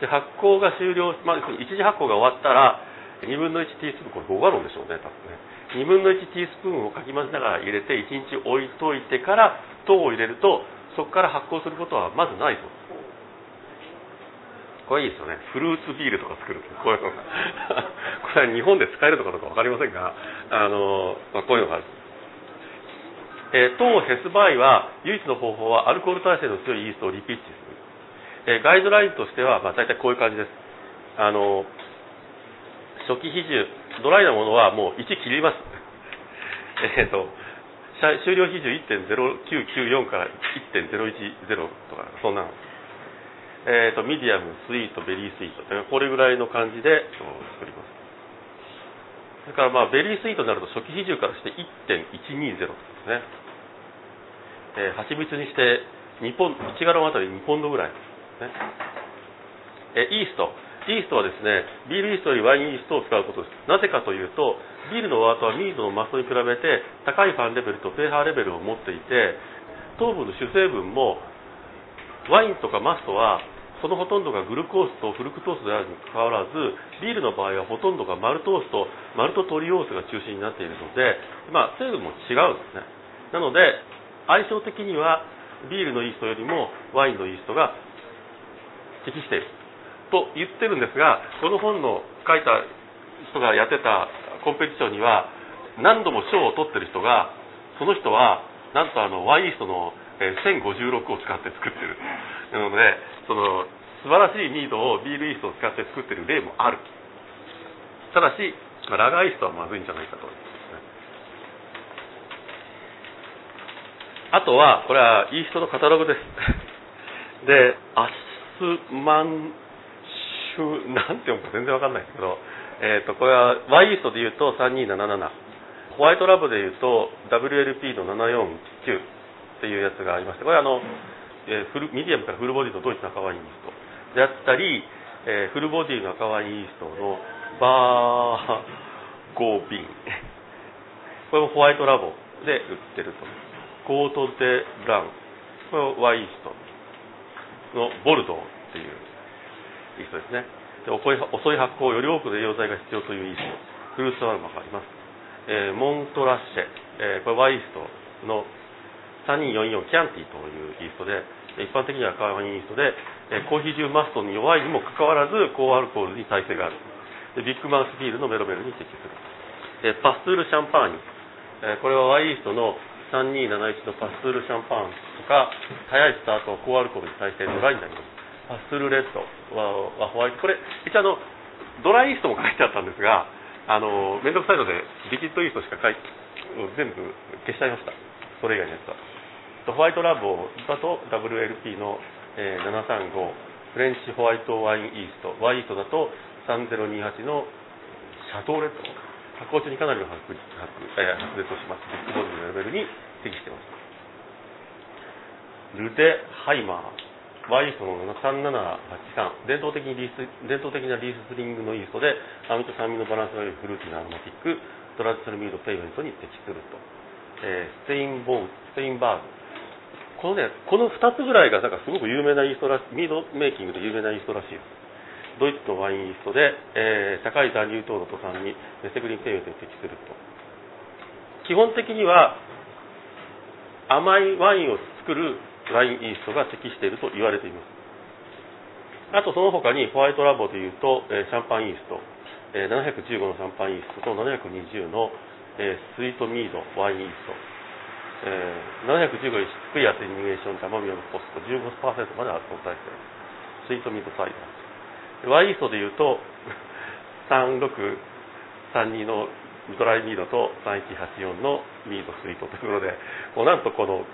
す。で発酵が終了、まあ、一次発酵が終わったらにぶんのいちティースプーン、これごガロンでしょうね多分ね、にぶんのいちティースプーンをかき混ぜながら入れていちにち置いといてから糖を入れると、そこから発酵することはまずないそうです。これいいですよね。フルーツビールとか作るとこういうのがこれは日本で使えるとかどうか分かりませんが、あの、まあ、こういうのがある。えー、糖を減す場合は唯一の方法はアルコール耐性の強いイーストをリピッチする。えー、ガイドラインとしては、まあ、大体こういう感じです。あの初期比重ドライなものはもういち切りますえっと終了比重 いってんぜろきゅうきゅうよん から いってんぜろいちぜろ とかそんなの、えー、とミディアムスイートベリースイートこれぐらいの感じで作ります。だからまあベリースイートになると初期比重からして いってんいちにぜろ ですね。えー、蜂蜜にしていちガロンあたりにポンドぐらいですね。えー、イーストイーストはですね、ビールイーストよりワインイーストを使うことです。なぜかというと、ビールのワートはミードのマストに比べて高いファンレベルとペーハーレベルを持っていて、糖分の主成分もワインとかマストはそのほとんどがグルコースとフルクトースであるにかかわらず、ビールの場合はほとんどがマルトースとマルトトリオースが中心になっているので、まあ、成分も違うんですね。なので相性的にはビールのイーストよりもワインのイーストが適していると言ってるんですが、この本の書いた人がやってたコンペティションには何度も賞を取ってる人が、その人はなんとあのワインイーストのせんごじゅうろくを使って作ってるなので、その素晴らしいミードをビールイーストを使って作ってる例もある。ただしラガーイーストはまずいんじゃないかと。あとはこれはイーストのカタログですでアスマンなんて読むか全然わかんないですけど、えー、とこれは Y イーストでいうとさんにーなななな、ホワイトラブでいうと ダブリューエルピー のななよんきゅうっていうやつがありまして、これはあの、えー、フルミディアムからフルボディのドイツの赤ワインイーストであったり、えー、フルボディの赤ワインイーストのバーゴービンこれもホワイトラボで売ってると。ゴートデランこれは Y イーストのボルドーっていうイーストですね。で遅い発酵をより多くの栄養剤が必要というイースト、フルーツアルマがあります。えー、モントラッシェ、えー、これワインイーストのさんにーよんよんキャンティというイーストで、一般的には赤ワインイーストで、えー、コーヒー中マストに弱いにもかかわらず高アルコールに耐性がある。でビッグマウスビールのメロメロに適する。えー、パスツールシャンパーニュ、えー、これはワインイーストのさんにーなないちのパスツールシャンパーニュとか、早いスタート高アルコールに耐性のラインになります。パスルレッドはホワイト、これ一応あのドライイーストも書いてあったんですが、あの面倒くさいのでリキッドイーストしか書いて全部消しちゃいました。それ以外のやつはホワイトラボだと ダブリューエルピー の、えー、ななさんご、フレンチホワイトワインイーストワインイーストだとさんぜろにーはちのシャトーレッド、発酵中にかなりの発熱をします。ビッグボディのレベルに適しています。ルデハイマーワインイーストのさんななはちさん、伝統的にリース伝統的なリースリングのイーストで、甘みと酸味のバランスが良いフルーティーなアロマティック、トラディショナルミードペイメントに適すると。えー、ステインボーンステインバーグ、このねこのふたつぐらいがなんかすごく有名なイーストらしミードメイキングで有名なイーストらしいです。ドイツのワインイーストで、えー、高い残留糖度と酸味、メセグリンペイメントに適すると。基本的には甘いワインを作るワインイーストが適していると言われています。あとその他にホワイトラボでいうとシャンパンイースト、ななひゃくじゅうごのシャンパンイーストとななひゃくにじゅうのスイートミードワインイースト、ななひゃくじゅうごより低いアテニュエーションと甘みのコスト じゅうごパーセント まで発酵耐性、スイートミードサイダー。ワインイーストでいうとさんろくさんにーのドライミードとさんいちはちよんのミードスイートということで、もうなんとこの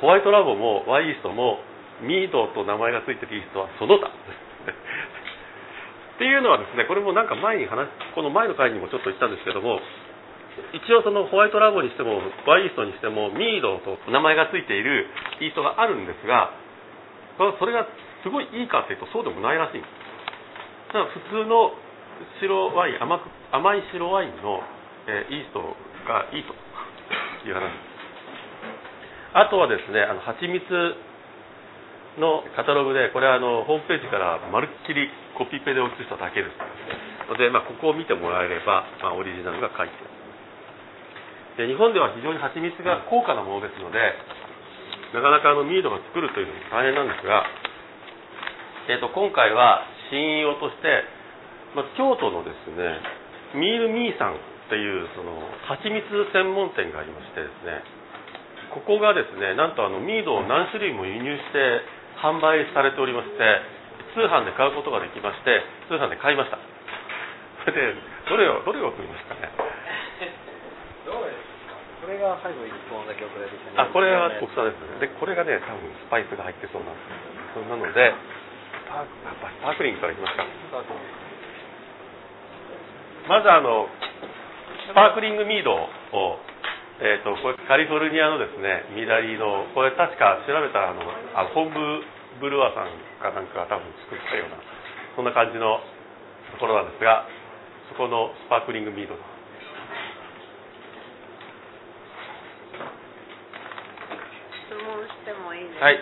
ホワイトラボもワインイーストもミードと名前がついてるイーストはその他っていうのはですね、これもなんか前に話この前の回にもちょっと言ったんですけども、一応そのホワイトラボにしてもワインイーストにしてもミードと名前がついているイーストがあるんですが、それがすごいいいかっていうとそうでもないらしい。だから普通の白ワイン 甘, く甘い白ワインのイーストがいいという話です。あとはですね、あの蜂蜜のカタログで、これはあのホームページからまるっきりコピペで写しただけですので、まあ、ここを見てもらえれば、まあ、オリジナルが書いてある。で日本では非常に蜂蜜が高価なものですので、なかなかあのミードが作るというのも大変なんですが、えー、と今回は新用として、ま、京都のですねミールミーさんっていうその蜂蜜専門店がありましてですね、ここがですねなんとあのミードを何種類も輸入して販売されておりまして、通販で買うことができまして、通販で買いました。それでどれをどれを送りますかね。どうですか。これが最後いっぽんだけ送られてきた、ね、あこれは国産ですね。でこれがね多分スパイスが入ってそうなんです。なのでパースパークリングからいきますか。まずあのスパークリングミードを、えー、とこれカリフォルニアのですね緑のこれ確か調べたらあのあ本部ブルワーさんかなんかが多分作ったようなそんな感じのところなんですが、そこのスパークリングミードの質問してもいいですか、はい、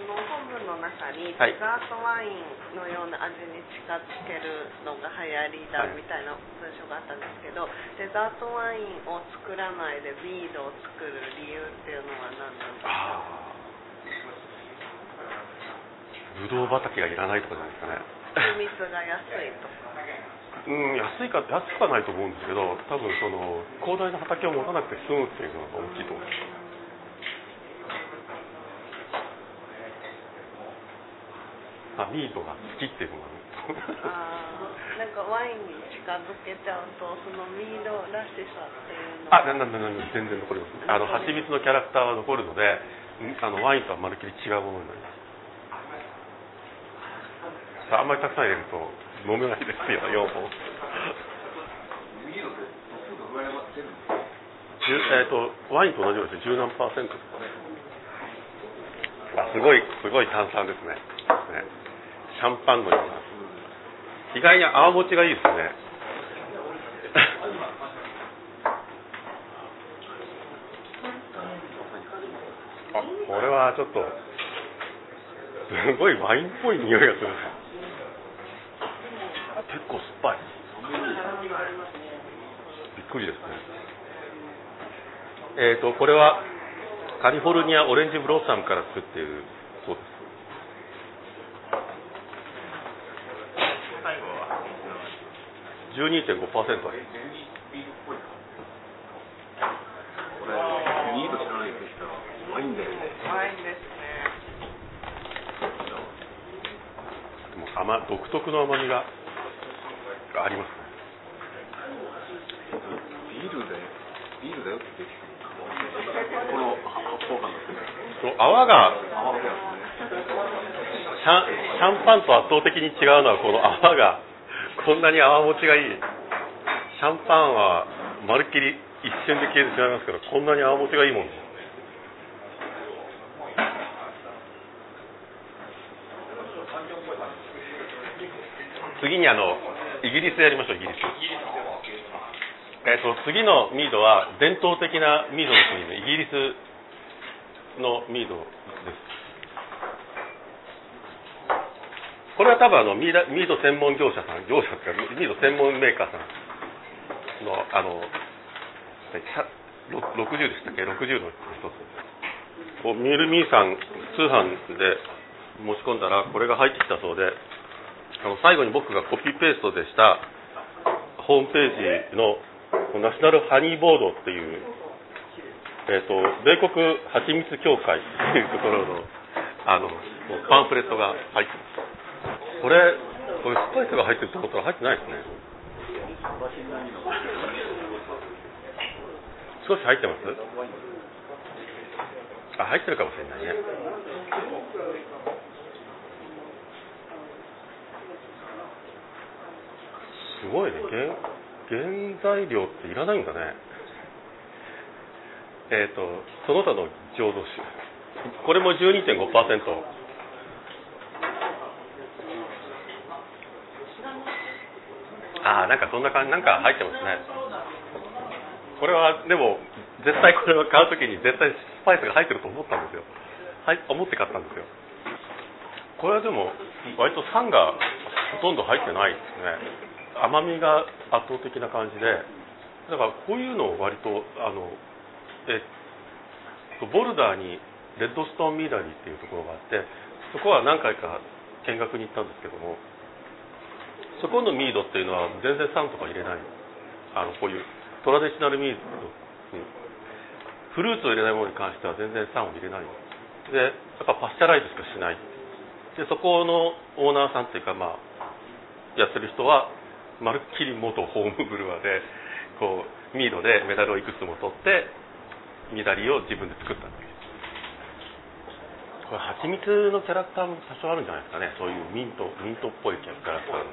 この本文の中にデザートワインのような味に近づけるのが流行りだみたいな文章があったんですけど、デザートワインを作らないでミードを作る理由っていうのは何なんですか。ブドウ畑がいらないとかじゃないですかね。蜜が安いとか。うん、安いか安くはないと思うんですけど、多分その広大な畑を持たなくて済むっていうのが大きいと思います。あ、ミードが好きっていうのがある。あ、なんかワインに近づけちゃうとそのミードらしさっていうの。あ、なんなんなんなん全然残ります。あのハチミツのキャラクターは残るので、あのワインとはまるっきり違うものになります。あんまりたくさん入れると飲めないですよ、よんほん。えーと、ワインと同じようです。じゅうなんパーセント。あ、すごいすごい炭酸ですね。ね、シャンパンのような。意外に泡持ちがいいですね。あ、これはちょっとすごいワインっぽい匂いがするね。結構酸っぱい。びっくりですね。えーと、これはカリフォルニアオレンジブロッサムから作っているそうです。じゅうにてんごパーセント あります。これミード知らないとしたらワインだよね。ワインです。甘独特の甘みがありますね。ビールでビールだよって言ってこの発泡感ですね。泡が泡ですね。シャン、シャンパンと圧倒的に違うのはこの泡がこんなに泡持ちがいい。シャンパンはまるっきり一瞬で消えてしまいますけど、こんなに泡持ちがいいもんです。次にあのイギリスやりましょう。イギリス、えー、と次のミードは伝統的なミードの国のイギリスのミードです。これは多分あの ミ, ーミード専門業者さん業者っていうかミード専門メーカーさんのあのろくじゅうでしたっけ、ろくじゅうの一つこうミールミーさん通販で持ち込んだらこれが入ってきたそうで、あの最後に僕がコピーペーストでしたホームページのナショナルハニーボードっていう、えー、と米国はちみつ協会っていうところ の, あのパンフレットが入ってます。これこれスパイスが入ってると思ったら入ってないですね。少し入ってます。あ、入ってるかもしれないね。すごいね。原材料っていらないんだね。えっと、その他の醸造酒これも じゅうにてんごパーセント。 あー、なんかそんな感じ、なんか入ってますね。これはでも絶対これは買うときに絶対スパイスが入ってると思ったんですよ、はい、思って買ったんですよ。これはでも割と酸がほとんど入ってないですね。甘みが圧倒的な感じで、だからこういうのを割とあのえボルダーにレッドストーンミーダリーっていうところがあって、そこは何回か見学に行ったんですけども、そこのミードっていうのは全然酸とか入れない、あのこういうトラディショナルミード、うん、フルーツを入れないものに関しては全然酸を入れないで、やっぱパスチャライズしかしないで、そこのオーナーさんっていうか、まあ、やってる人はまるっきり元ホームブルワーでこうミードでメダルをいくつも取ってミダリを自分で作ったんです。これ蜂蜜のキャラクターも多少あるんじゃないですかね、そういうミントミントっぽいキャラクターのなん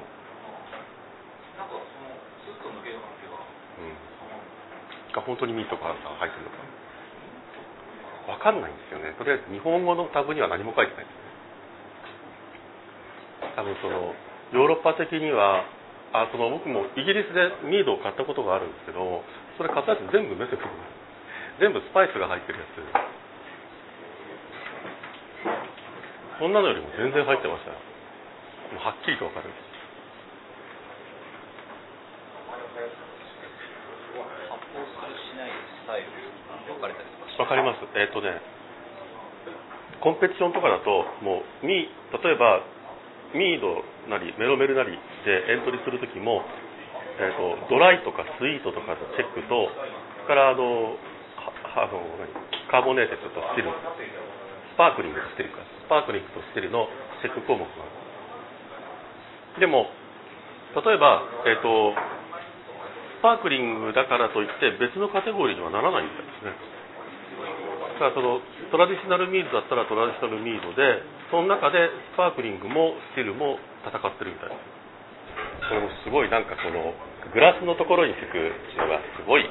かそのスッと抜ける感じが、うん、本当にミントが入ってるのかわかんないんですよね。とりあえず日本語のタグには何も書いてないです。多分そのヨーロッパ的にはあその僕もイギリスでミードを買ったことがあるんですけど、それ買ったやつ全部メセフル全部スパイスが入ってるやつ、そんなのよりも全然入ってましたよ。もうはっきりと分かるんです。分かります。えっとね、コンペティションとかだともうミ例えばミードなりメロメルなりでエントリーする時も、えー、ときもドライとかスイートとかのチェックと、それからあのあのカーボネーテッドとスティル、スパークリングとスティルかスパークリングとスティルのチェック項目がある。でも例えば、えー、とスパークリングだからといって別のカテゴリーにはならないみたいですね。だからそのトラディショナルミードだったらトラディショナルミードで、その中でスパークリングもスティルも戦ってるみたいです。それもすごいなんかこのグラスのところにつくのがすごい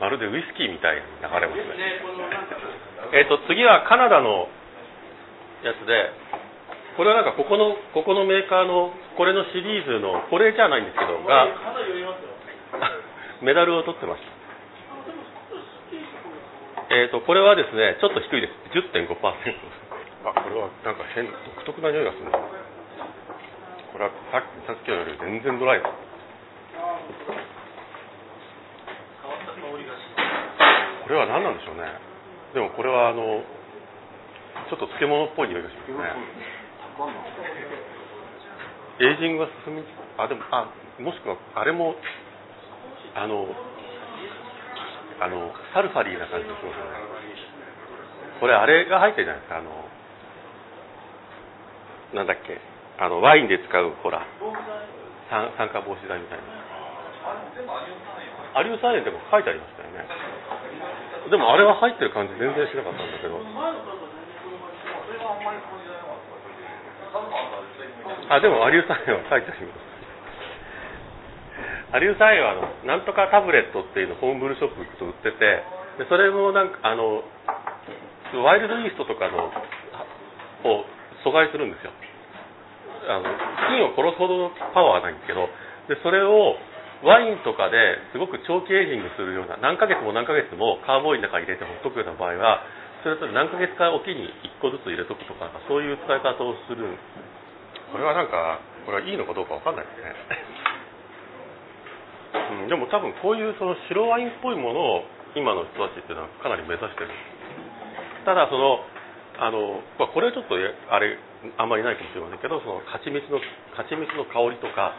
まるでウイスキーみたいに流れますね。えっと次はカナダのやつで、これはなんかここのここのメーカーのこれのシリーズのこれじゃないんですけどがメダルを取ってました。えーと、これはですね、ちょっと低いです。 じゅってんごパーセント。 あ、これはなんか変、独特な匂いがするな。これはさっき、さっきより全然ドライだ。これは何なんでしょうね。でもこれはあのちょっと漬物っぽい匂いがしますね。エイジングが進み、あ、でも、あ、もしくはあれもあのあのサルファリーな感じの、そうですね。これあれが入ってるじゃないですか、あのなんだっけ、あのワインで使うほら酸化防止剤みたいな。アリウサーレンでも書いてありましたよね。でもあれは入ってる感じ全然しなかったんだけど。あ、でもアリウサーレンは書いてあります。アリウサイはあのなんとかタブレットっていうのホームブルーショップに行くと売ってて、でそれもなんかあのワイルドイーストとかのを阻害するんですよ。あの菌を殺すほどのパワーはないんですけど、でそれをワインとかですごく長期エイジングするような、何ヶ月も何ヶ月もカーボーイの中に入れてほっとくような場合は、それと何ヶ月かおきにいっこずつ入れとくとか、そういう使い方をする。これはなんかこれはいいのかどうかわかんないですね。うん、でも多分こういうその白ワインっぽいものを今の人たちっていうのはかなり目指してる。ただそのあの、まあ、これはちょっとあれあんまりないかもしれませんけど、その蜂蜜の蜂蜜の香りとか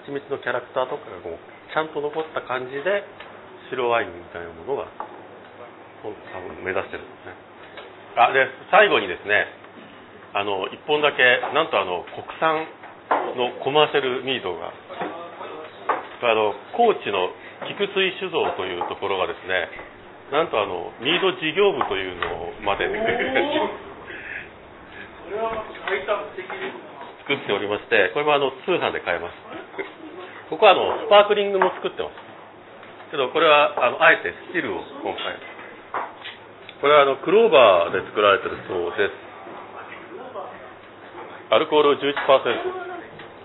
蜂蜜のキャラクターとかがこうちゃんと残った感じで白ワインみたいなものが多分目指してるんですね。あ、で最後にですね、あのいっぽんだけなんとあの国産のコマーシャルミードが、あの高知の菊水酒造というところがですね、なんとあのミード事業部というのをまで作っておりまして、これもあの通販で買えます。ここはあのスパークリングも作ってますけど、これはあのあえてスチルを今回、これはあのクローバーで作られてるそうです。アルコール じゅういちパーセント、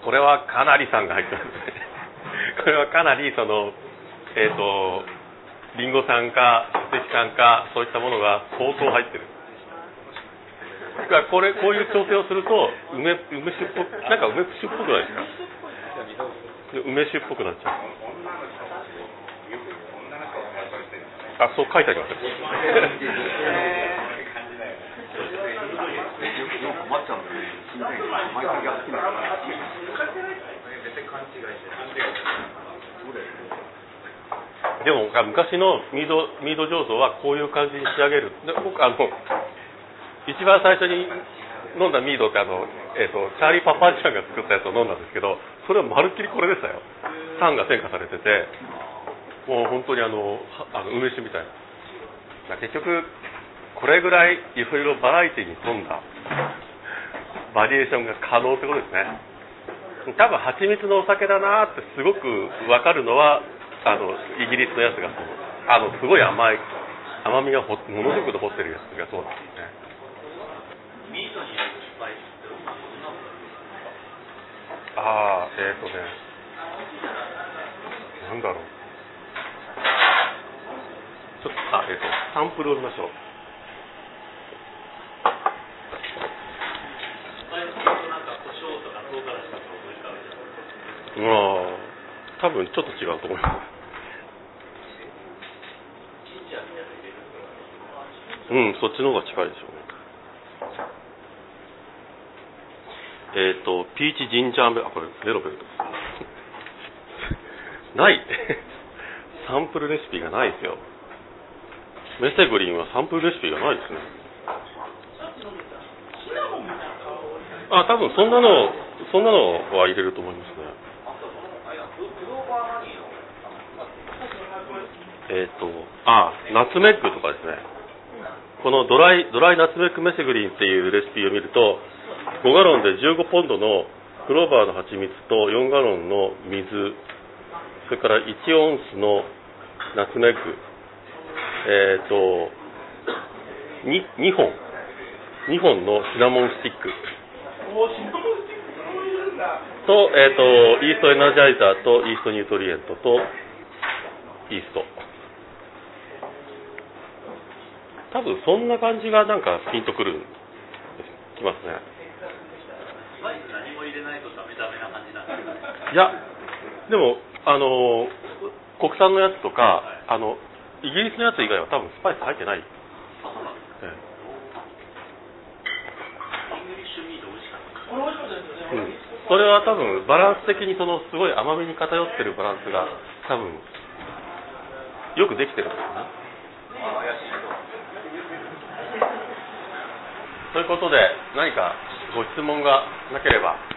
これはかなり酸が入ってますね。これはかなりその、えーと、リンゴ酸か酒石酸かそういったものが相当入ってる。これこういう調整をすると梅梅酒っぽ、なんか梅酒っぽくないですか。梅酒っぽくなっちゃう。あ、そう書いてありますよ。でも昔のミードミード醸造はこういう感じに仕上げる。で、僕あの一番最初に飲んだミードってあの、えー、とチャーリー・パパンチャンが作ったやつを飲んだんですけど、それはまるっきりこれでしたよ。酸が添加されてて、もう本当にあのあの梅酒みたいな。結局これぐらいいろいろバラエティに富んだバリエーションが可能ってことですね。多分蜂蜜のお酒だなってすごく分かるのはあのイギリスのやつがそう、あのすごい甘い甘みがほものすごく残ってるやつがそうなんですね。ああ、えっとね、なんだろう。ちょっとあ、えっとサンプルを見ましょう。まあ、多分ちょっと違うと思います。うん、そっちの方が近いでしょうね。えっと、ピーチジンジャーメあ、これベロベロないサンプルレシピがないですよ。メセグリンはサンプルレシピがないですね。あ、多分そんなのそんなのは入れると思いますね。えっと、あ、ナツメッグとかですね。このドライドライナツメッグメセグリンっていうレシピを見ると、ごガロンでじゅうごポンドのクローバーの蜂蜜とよんガロンの水、それからいちオンスのナツメッグ、えっと 2, 2本2本のシナモンスティックと、えっとイーストエナジャイザーとイーストニュートリエントとイースト。多分そんな感じがなんかピンとくるきますね。いやでもあの国産のやつとか、はい、あのイギリスのやつ以外は多分スパイス入ってない。それは多分バランス的にそのすごい甘みに偏ってるバランスが多分よくできてるんですね。ということで、何かご質問がなければ。